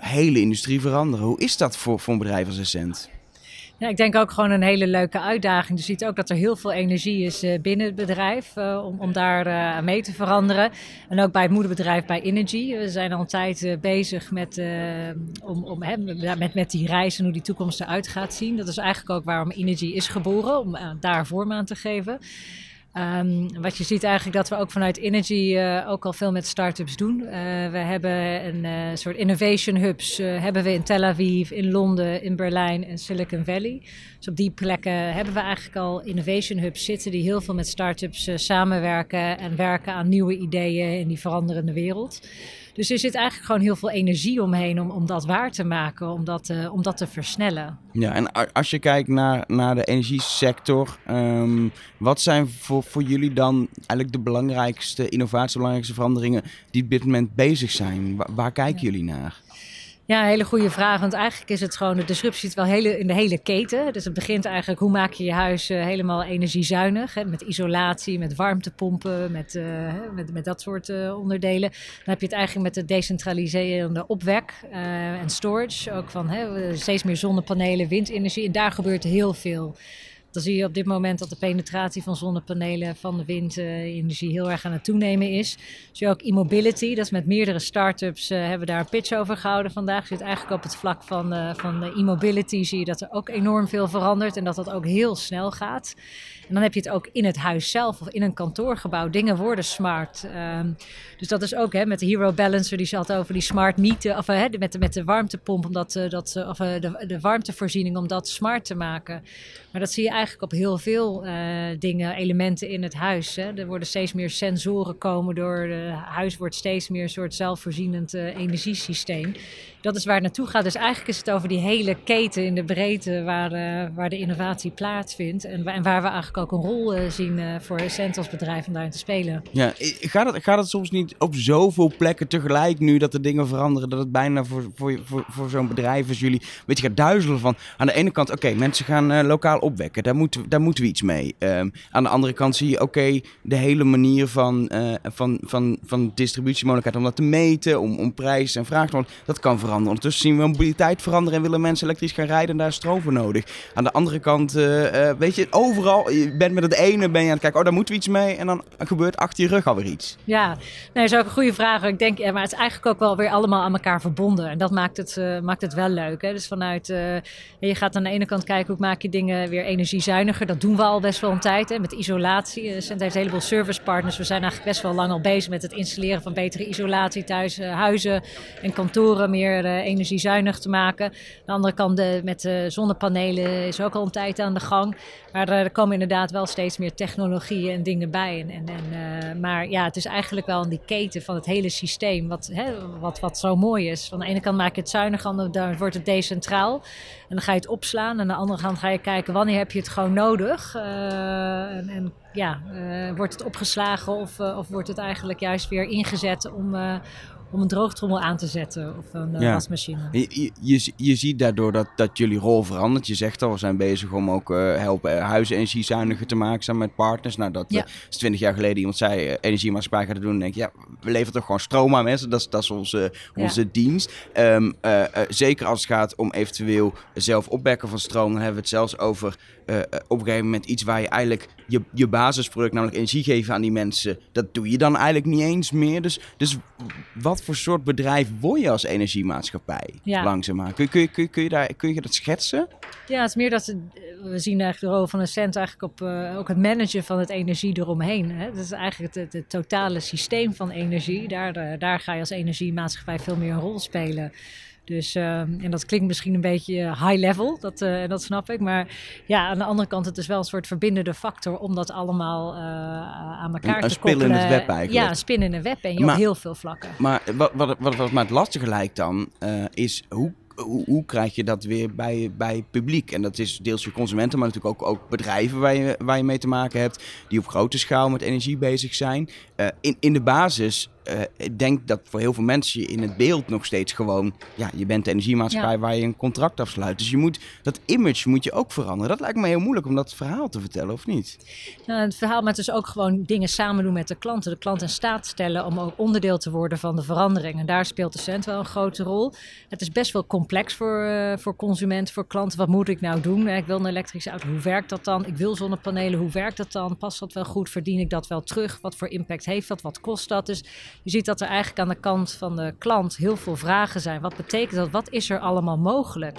hele industrie veranderen. Hoe is dat voor, voor een bedrijf als Essent? Ja, ik denk ook gewoon een hele leuke uitdaging. Je ziet ook dat er heel veel energie is binnen het bedrijf uh, om, om daar uh, mee te veranderen. En ook bij het moederbedrijf bij Energy. We zijn al een tijd uh, bezig met, uh, om, om, hè, met, met die reis en hoe die toekomst eruit gaat zien. Dat is eigenlijk ook waarom Energy is geboren, om uh, daar vorm aan te geven. Um, wat je ziet eigenlijk dat we ook vanuit Energy uh, ook al veel met start-ups doen. Uh, we hebben een uh, soort innovation hubs uh, hebben we in Tel Aviv, in Londen, in Berlijn en Silicon Valley. Dus op die plekken hebben we eigenlijk al innovation hubs zitten die heel veel met start-ups uh, samenwerken en werken aan nieuwe ideeën in die veranderende wereld. Dus er zit eigenlijk gewoon heel veel energie omheen om, om dat waar te maken, om dat, uh, om dat te versnellen. Ja, en als je kijkt naar, naar de energiesector, um, wat zijn voor, voor jullie dan eigenlijk de belangrijkste innovaties, de belangrijkste veranderingen die op dit moment bezig zijn? Waar, waar kijken ja. jullie naar? Ja, een hele goede vraag, want eigenlijk is het gewoon, de disruptie zit wel hele, in de hele keten. Dus het begint eigenlijk, hoe maak je je huis uh, helemaal energiezuinig? Hè? Met isolatie, met warmtepompen, met, uh, met, met dat soort uh, onderdelen. Dan heb je het eigenlijk met de decentraliserende opwek en uh, storage. Ook van hè, steeds meer zonnepanelen, windenergie en daar gebeurt heel veel. Dan zie je op dit moment dat de penetratie van zonnepanelen, van de windenergie heel erg aan het toenemen is. Zie je ook e-mobility, dat is met meerdere start-ups, uh, hebben we daar een pitch over gehouden vandaag. Zit eigenlijk op het vlak van, uh, van e-mobility zie je dat er ook enorm veel verandert en dat dat ook heel snel gaat. En dan heb je het ook in het huis zelf of in een kantoorgebouw. Dingen worden smart. Um, dus dat is ook hè, met de Hero Balancer, die zat over die smart meter, of uh, met, de, met de warmtepomp, om dat, uh, dat, of uh, de, de warmtevoorziening om dat smart te maken. Maar dat zie je eigenlijk eigenlijk op heel veel uh, dingen, elementen in het huis. Hè. Er worden steeds meer sensoren komen door. Het huis wordt steeds meer een soort zelfvoorzienend uh, energiesysteem. Dat is waar het naartoe gaat. Dus eigenlijk is het over die hele keten in de breedte waar, uh, waar de innovatie plaatsvindt. En, en waar we eigenlijk ook een rol uh, zien uh, voor Essent als bedrijf om daarin te spelen. Ja, gaat dat, gaat dat soms niet op zoveel plekken tegelijk nu dat de dingen veranderen? Dat het bijna voor, voor, voor, voor zo'n bedrijf als jullie een beetje gaat duizelen van. Aan de ene kant, oké, okay, mensen gaan uh, lokaal opwekken. Daar moeten, daar moeten we iets mee. Um, aan de andere kant zie je, oké, okay, de hele manier van, uh, van, van, van distributiemogelijkheid om dat te meten, om, om prijs en vraag te worden, dat kan veranderen. Ondertussen zien we mobiliteit veranderen en willen mensen elektrisch gaan rijden en daar is stroom voor nodig. Aan de andere kant, uh, uh, weet je, overal, je bent met het ene, ben je aan het kijken, oh, daar moeten we iets mee en dan gebeurt achter je rug alweer iets. Ja, nee, dat is ook een goede vraag. Ik denk, ja, maar het is eigenlijk ook wel weer allemaal aan elkaar verbonden en dat maakt het, uh, maakt het wel leuk. Hè? Dus vanuit, uh, je gaat aan de ene kant kijken, hoe maak je dingen weer energie zuiniger. Dat doen we al best wel een tijd. Hè, met isolatie. Essent heeft een heleboel servicepartners. We zijn eigenlijk best wel lang al bezig met het installeren van betere isolatie thuis. Uh, huizen en kantoren meer uh, energiezuinig te maken. Aan de andere kant de, met uh, zonnepanelen is ook al een tijd aan de gang. Maar uh, er komen inderdaad wel steeds meer technologieën en dingen bij. En, en, en, uh, maar ja, het is eigenlijk wel in die keten van het hele systeem wat, hè, wat, wat zo mooi is. Van de ene kant maak je het zuinig, dan wordt het decentraal. En dan ga je het opslaan. En aan de andere kant ga je kijken wanneer heb je het gewoon nodig uh, en, en ja, uh, wordt het opgeslagen of, uh, of wordt het eigenlijk juist weer ingezet om, uh, om een droogtrommel aan te zetten of een uh, ja. wasmachine. Je, je, je ziet daardoor dat, dat jullie rol verandert. Je zegt al, we zijn bezig om ook uh, helpen huizen energiezuiniger te maken samen met partners. Nou, dat ja. uh, is twintig jaar geleden iemand zei uh, energiemaatschappij gaat doen. En denk je, ja, we leveren toch gewoon stroom aan mensen. Dat, dat is onze, onze ja. dienst. Um, uh, uh, zeker als het gaat om eventueel zelf opwekken van stroom, dan hebben we het zelfs over uh, op een gegeven moment iets waar je eigenlijk je, je basisproduct, namelijk energie geven aan die mensen, dat doe je dan eigenlijk niet eens meer. Dus, dus wat voor soort bedrijf word je als energiemaatschappij ja. langzaamaan? Kun je, kun je, kun je, kun je, daar, kun je dat schetsen? Ja, het is meer dat we, we zien eigenlijk de rol van Essent eigenlijk op uh, ook het managen van het energie eromheen. Hè? Dat is eigenlijk het, het totale systeem van energie. Daar, uh, daar ga je als energiemaatschappij veel meer een rol spelen. Dus, uh, en dat klinkt misschien een beetje high level, dat, uh, dat snap ik. Maar ja, aan de andere kant, het is wel een soort verbindende factor om dat allemaal uh, aan elkaar een, te een koppelen. Een spin in het web eigenlijk. Ja, een spin in een web en je maar, op heel veel vlakken. Maar wat, wat, wat, wat mij het lastige lijkt dan, uh, is hoe, hoe, hoe krijg je dat weer bij, bij het publiek? En dat is deels voor consumenten, maar natuurlijk ook, ook bedrijven waar je, waar je mee te maken hebt, die op grote schaal met energie bezig zijn. Uh, in, in de basis... uh, ik denk dat voor heel veel mensen in het beeld nog steeds gewoon... ja, je bent de energiemaatschappij ja. waar je een contract afsluit. Dus je moet dat image moet je ook veranderen. Dat lijkt me heel moeilijk om dat verhaal te vertellen, of niet? Ja, het verhaal, maar het is ook gewoon dingen samen doen met de klanten. De klant in staat stellen om ook onderdeel te worden van de verandering. En daar speelt de cent wel een grote rol. Het is best wel complex voor, uh, voor consumenten, voor klanten. Wat moet ik nou doen? Ik wil een elektrische auto. Hoe werkt dat dan? Ik wil zonnepanelen. Hoe werkt dat dan? Past dat wel goed? Verdien ik dat wel terug? Wat voor impact heeft dat? Wat kost dat? Dus je ziet dat er eigenlijk aan de kant van de klant heel veel vragen zijn. Wat betekent dat? Wat is er allemaal mogelijk?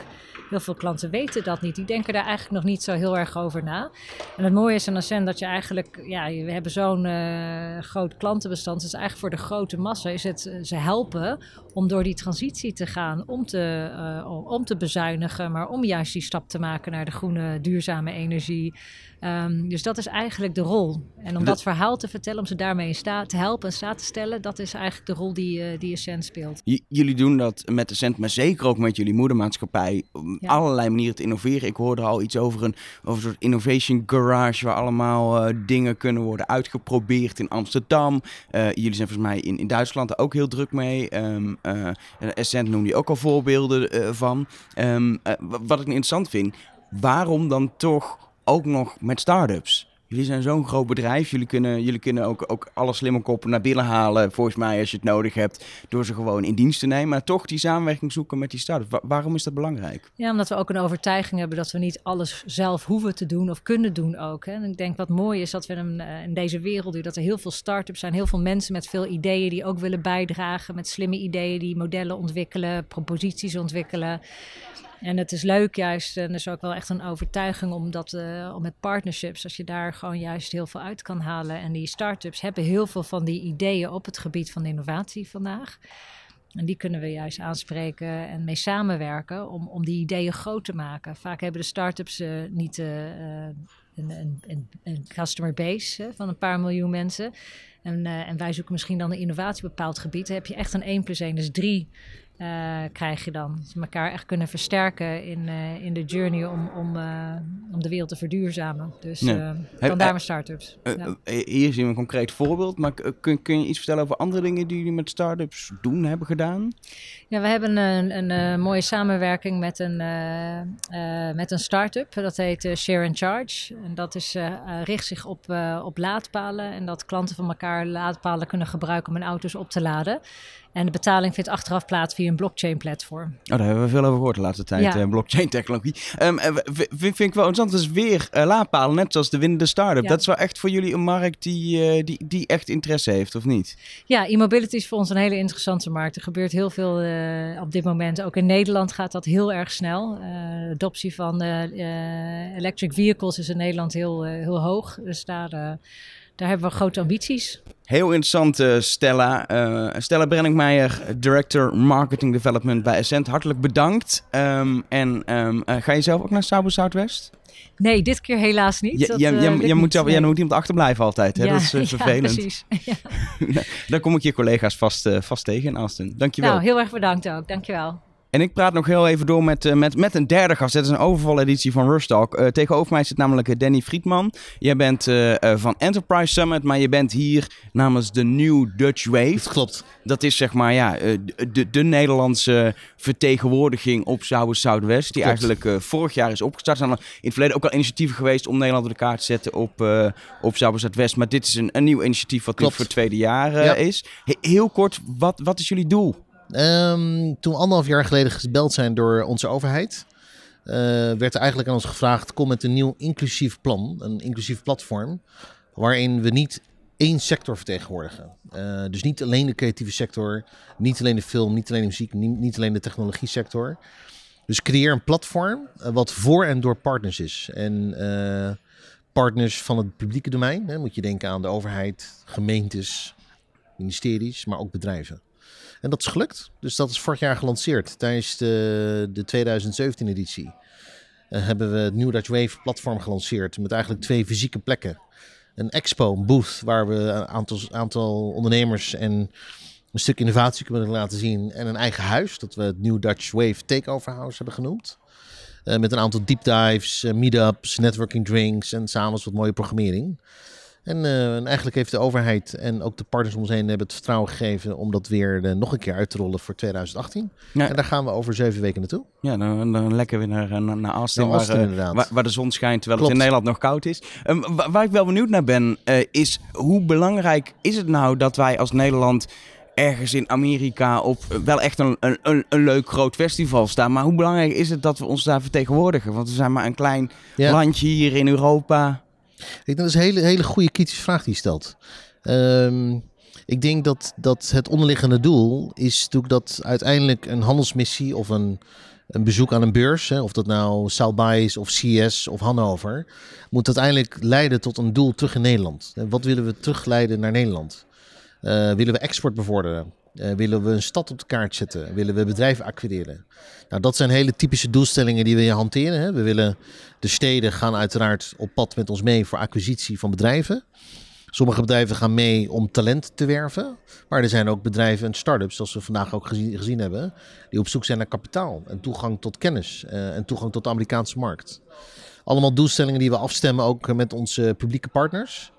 Heel veel klanten weten dat niet. Die denken daar eigenlijk nog niet zo heel erg over na. En het mooie is aan Ascent dat je eigenlijk... Ja, we hebben zo'n uh, groot klantenbestand. Dus eigenlijk voor de grote massa is het... Ze helpen om door die transitie te gaan. Om te, uh, om te bezuinigen. Maar om juist die stap te maken naar de groene, duurzame energie. Um, dus dat is eigenlijk de rol. En om dat, dat verhaal te vertellen, om ze daarmee in staat te helpen en staat te stellen, dat is eigenlijk de rol die, uh, die Ascent speelt. J- jullie doen dat met Ascent, maar zeker ook met jullie moedermaatschappij. Op ja. allerlei manieren te innoveren. Ik hoorde al iets over een, over een soort innovation garage, waar allemaal uh, dingen kunnen worden uitgeprobeerd in Amsterdam. Uh, jullie zijn volgens mij in, in Duitsland ook heel druk mee. Um, uh, Ascent noemde je ook al voorbeelden uh, van. Um, uh, wat ik interessant vind, waarom dan toch... ook nog met start-ups. Jullie zijn zo'n groot bedrijf. Jullie kunnen, jullie kunnen ook, ook alle slimme koppen naar binnen halen, volgens mij, als je het nodig hebt, door ze gewoon in dienst te nemen. Maar toch die samenwerking zoeken met die start-ups. Wa- waarom is dat belangrijk? Ja, omdat we ook een overtuiging hebben dat we niet alles zelf hoeven te doen of kunnen doen ook. Hè. En ik denk wat mooi is dat we in, in deze wereld, dat er heel veel start-ups zijn, heel veel mensen met veel ideeën die ook willen bijdragen, met slimme ideeën die modellen ontwikkelen, proposities ontwikkelen. En het is leuk juist, en er is ook wel echt een overtuiging om, dat, uh, om met partnerships, als je daar gewoon juist heel veel uit kan halen. En die start-ups hebben heel veel van die ideeën op het gebied van innovatie vandaag. En die kunnen we juist aanspreken en mee samenwerken om, om die ideeën groot te maken. Vaak hebben de start-ups uh, niet uh, een, een, een, een customer base uh, van een paar miljoen mensen. En, uh, en wij zoeken misschien dan een innovatie op bepaald gebied. Dan heb je echt een één plus één is drie. Uh, krijg je dan. Ze elkaar echt kunnen versterken in, uh, in de journey om, om, uh, om de wereld te verduurzamen. Dus nee. uh, vandaar met start-ups. Uh, ja. uh, hier zien we een concreet voorbeeld, maar kun, kun je iets vertellen over andere dingen die jullie met start-ups doen, hebben gedaan? Ja, we hebben een, een, een mooie samenwerking met een, uh, uh, met een start-up. Dat heet uh, Share and Charge. En dat is, uh, richt zich op, uh, op laadpalen en dat klanten van elkaar laadpalen kunnen gebruiken om hun auto's op te laden. En de betaling vindt achteraf plaats via een blockchain-platform. Oh, daar hebben we veel over gehoord de laatste tijd, ja. eh, blockchain-technologie. Um, v- vind ik wel interessant, dat is weer uh, laadpalen, net zoals de winnende start-up. Ja. Dat is wel echt voor jullie een markt die, uh, die, die echt interesse heeft, of niet? Ja, e-mobility is voor ons een hele interessante markt. Er gebeurt heel veel uh, op dit moment. Ook in Nederland gaat dat heel erg snel. Uh, de adoptie van uh, uh, electric vehicles is in Nederland heel, uh, heel hoog. Dus daar... Uh, Daar hebben we grote ambities. Heel interessant, uh, Stella. Uh, Stella Brenninkmeijer, Director Marketing Development bij Essent. Hartelijk bedankt. Um, en um, uh, ga je zelf ook naar South by Southwest? Nee, dit keer helaas niet. Dat, ja, ja, uh, jij moet, nee. moet iemand achterblijven altijd. Hè? Ja, dat is uh, vervelend. Ja, precies. Ja. Daar kom ik je collega's vast, uh, vast tegen in Aston. Dankjewel. Nou, heel erg bedankt ook. Dankjewel. En ik praat nog heel even door met, met, met een derde gast. Dit is een overvaleditie van Bruush Talk. Uh, tegenover mij zit namelijk Danny Friedman. Jij bent uh, van Enterprise Summit, maar je bent hier namens de New Dutch Wave. Dat klopt. Dat is zeg maar ja, de, de Nederlandse vertegenwoordiging op South by Southwest. Die klopt. eigenlijk uh, vorig jaar is opgestart. Er zijn in het verleden ook al initiatieven geweest om Nederland op de kaart te zetten op, uh, op South by Southwest. Maar dit is een, een nieuw initiatief wat voor het tweede jaar uh, ja. is. He, heel kort, wat, wat is jullie doel? Um, toen we anderhalf jaar geleden gebeld zijn door onze overheid, uh, werd er eigenlijk aan ons gevraagd, kom met een nieuw inclusief plan, een inclusief platform, waarin we niet één sector vertegenwoordigen. Uh, dus niet alleen de creatieve sector, niet alleen de film, niet alleen de muziek, niet, niet alleen de technologie sector. Dus creëer een platform uh, wat voor en door partners is. En uh, partners van het publieke domein, hè, moet je denken aan de overheid, gemeentes, ministeries, maar ook bedrijven. En dat is gelukt. Dus dat is vorig jaar gelanceerd. Tijdens de, de tweeduizend zeventien editie uh, hebben we het New Dutch Wave platform gelanceerd. Met eigenlijk twee fysieke plekken. Een expo, een booth, waar we een aantal, aantal ondernemers en een stuk innovatie kunnen laten zien. En een eigen huis, dat we het New Dutch Wave Takeover House hebben genoemd. Uh, met een aantal deep dives, uh, meetups, networking drinks en s'avonds wat mooie programmering. En, uh, en eigenlijk heeft de overheid en ook de partners om ons heen hebben het vertrouwen gegeven om dat weer uh, nog een keer uit te rollen voor twintig achttien. Ja. En daar gaan we over zeven weken naartoe. Ja, dan, dan lekker weer naar, naar, naar Austin, naar Austin waar, uh, waar, waar de zon schijnt, terwijl Klopt. Het in Nederland nog koud is. Um, waar, waar ik wel benieuwd naar ben, uh, is hoe belangrijk is het nou dat wij als Nederland ergens in Amerika op wel echt een, een, een leuk groot festival staan. Maar hoe belangrijk is het dat we ons daar vertegenwoordigen? Want we zijn maar een klein ja. landje hier in Europa. Ik denk dat is een hele, hele goede kritische vraag die je stelt. Um, ik denk dat, dat het onderliggende doel is natuurlijk dat uiteindelijk een handelsmissie of een, een bezoek aan een beurs, hè, of dat nou South by is of C S of Hannover, moet uiteindelijk leiden tot een doel terug in Nederland. Wat willen we terugleiden naar Nederland? Uh, willen we export bevorderen? Uh, willen we een stad op de kaart zetten? Willen we bedrijven acquireren? Nou, dat zijn hele typische doelstellingen die we hanteren. Hè. We willen de steden gaan uiteraard op pad met ons mee voor acquisitie van bedrijven. Sommige bedrijven gaan mee om talent te werven. Maar er zijn ook bedrijven en start-ups, zoals we vandaag ook gezien, gezien hebben, die op zoek zijn naar kapitaal en toegang tot kennis uh, en toegang tot de Amerikaanse markt. Allemaal doelstellingen die we afstemmen ook met onze publieke partners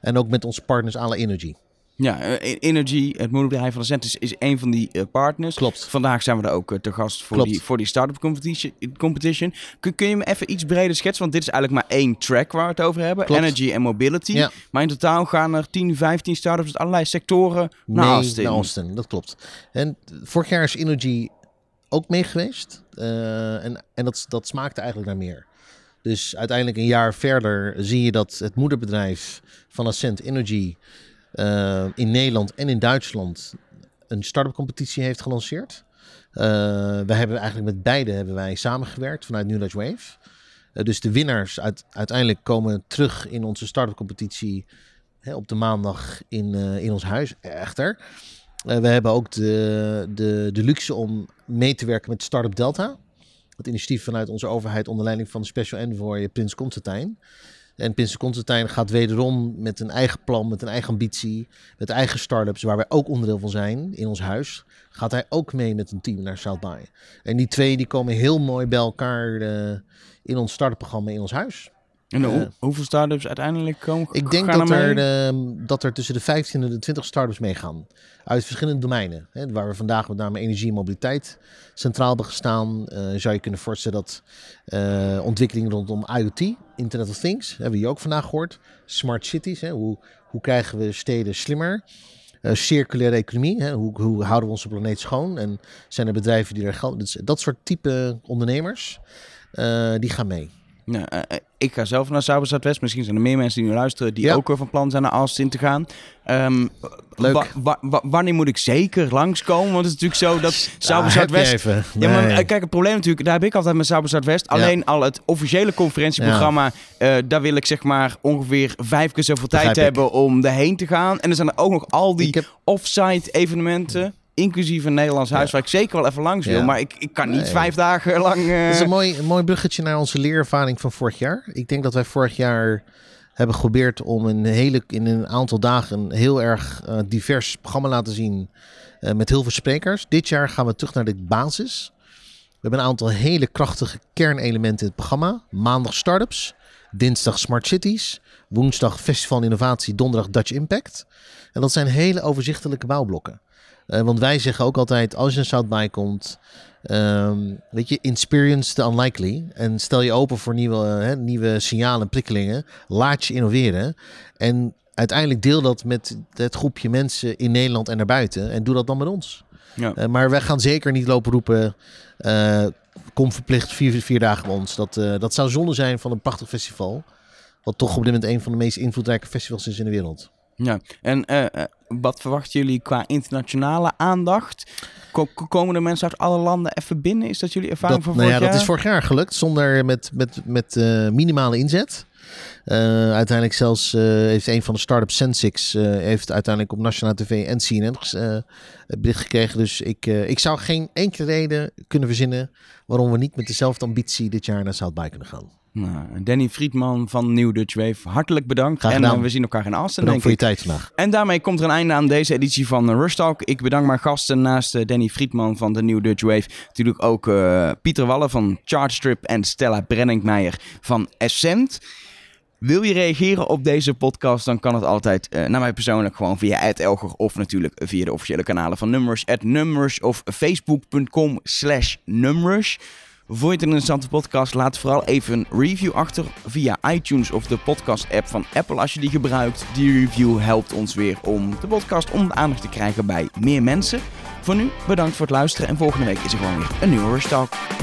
en ook met onze partners à la Energy. Ja, Energy, het moederbedrijf van Ascent, is, is een van die partners. Klopt. Vandaag zijn we er ook te gast voor, die, voor die Startup Competition. competition. Kun, kun je me even iets breder schetsen? Want dit is eigenlijk maar één track waar we het over hebben. Klopt. Energy en mobility. Ja. Maar in totaal gaan er tien, vijftien startups uit allerlei sectoren naar nee, Austin. naar Austin, dat klopt. En vorig jaar is Energy ook mee geweest. Uh, en en dat, dat smaakte eigenlijk naar meer. Dus uiteindelijk een jaar verder zie je dat het moederbedrijf van Ascent Energy Uh, in Nederland en in Duitsland een start-up competitie heeft gelanceerd. Uh, we hebben eigenlijk met beide hebben wij samengewerkt vanuit New Dutch Wave. Uh, dus de winnaars uit, uiteindelijk komen terug in onze start-up competitie hè, op de maandag in, uh, in ons huis echter. Uh, we hebben ook de, de, de luxe om mee te werken met Startup Delta. Het initiatief vanuit onze overheid onder leiding van de Special Envoy Prins Constantijn. En Prins Constantijn gaat wederom met een eigen plan, met een eigen ambitie, met eigen start-ups, waar wij ook onderdeel van zijn in ons huis, gaat hij ook mee met een team naar South by. En die twee die komen heel mooi bij elkaar uh, in ons start-up programma in ons huis. En hoe, uh, hoeveel start-ups uiteindelijk komen? Ik denk dat er, de, dat er tussen de vijftien en de twintig start-ups meegaan. Uit verschillende domeinen. Hè, waar we vandaag met name energie en mobiliteit centraal hebben gestaan. Uh, zou je kunnen voorstellen dat uh, ontwikkeling rondom I O T, Internet of Things, hebben we ook vandaag gehoord. Smart cities, hè, hoe, hoe krijgen we steden slimmer? Uh, circulaire economie, hè, hoe, hoe houden we onze planeet schoon? En zijn er bedrijven die er geld... Dus dat soort type ondernemers, uh, die gaan mee. Nou, uh, ik ga zelf naar South by Southwest. Misschien zijn er meer mensen die nu luisteren die ja. ook van plan zijn naar Austin te gaan. Um, Leuk. Wa- wa- wa- wanneer moet ik zeker langskomen? Want het is natuurlijk zo dat South by ah, Southwest... Nee. Ja, maar, kijk, het probleem natuurlijk, daar heb ik altijd met South by Southwest. Ja. Alleen al het officiële conferentieprogramma, ja. uh, daar wil ik zeg maar ongeveer vijf keer zoveel tijd hebben om daarheen te gaan. En dan zijn er ook nog al die heb... off-site evenementen. Ja. Inclusief een Nederlands huis, ja. waar ik zeker wel even langs wil. Ja. Maar ik, ik kan niet nee. vijf dagen lang... Uh... Dat is een mooi, een mooi bruggetje naar onze leerervaring van vorig jaar. Ik denk dat wij vorig jaar hebben geprobeerd om een hele, in een aantal dagen een heel erg uh, divers programma laten zien. Uh, met heel veel sprekers. Dit jaar gaan we terug naar de basis. We hebben een aantal hele krachtige kernelementen in het programma. Maandag startups, dinsdag smart cities, woensdag festival innovatie, donderdag Dutch Impact. En dat zijn hele overzichtelijke bouwblokken. Uh, want wij zeggen ook altijd, als je naar South by komt, um, weet je, experience the unlikely. En stel je open voor nieuwe, hè, nieuwe signalen en prikkelingen. Laat je innoveren. En uiteindelijk deel dat met het groepje mensen in Nederland en daarbuiten. En doe dat dan met ons. Ja. Uh, maar wij gaan zeker niet lopen roepen, uh, kom verplicht vier, vier dagen bij ons. Dat, uh, dat zou zonde zijn van een prachtig festival. Wat toch op dit moment een van de meest invloedrijke festivals is in de wereld. Ja, en uh, wat verwachten jullie qua internationale aandacht? Ko- komen de mensen uit alle landen even binnen? Is dat jullie ervaring dat, van vorig nou ja, jaar? Dat is vorig jaar gelukt, zonder met, met, met uh, minimale inzet. Uh, uiteindelijk zelfs uh, heeft een van de start-ups, Sensiks, uh, heeft uiteindelijk op Nationaal T V en C N N uh, bericht gekregen. Dus ik, uh, ik zou geen enkele reden kunnen verzinnen waarom we niet met dezelfde ambitie dit jaar naar South by kunnen gaan. Nou, Danny Friedman van New Dutch Wave, hartelijk bedankt. En uh, we zien elkaar in Austin. Bedankt denk ik. voor je tijd vandaag. En daarmee komt er een einde aan deze editie van Rush Talk. Ik bedank mijn gasten naast uh, Danny Friedman van de New Dutch Wave. Natuurlijk ook uh, Pieter Wallen van Charge Trip en Stella Brenninkmeijer van Essent. Wil je reageren op deze podcast? Dan kan het altijd uh, naar mij persoonlijk gewoon via at elger of natuurlijk via de officiële kanalen van Numbers. At Numbers of facebook.com slash Numbers. Vond je het een interessante podcast? Laat vooral even een review achter via iTunes of de podcast-app van Apple als je die gebruikt. Die review helpt ons weer om de podcast onder de aandacht te krijgen bij meer mensen. Voor nu, bedankt voor het luisteren en volgende week is er gewoon weer een nieuwe Bruush Talk.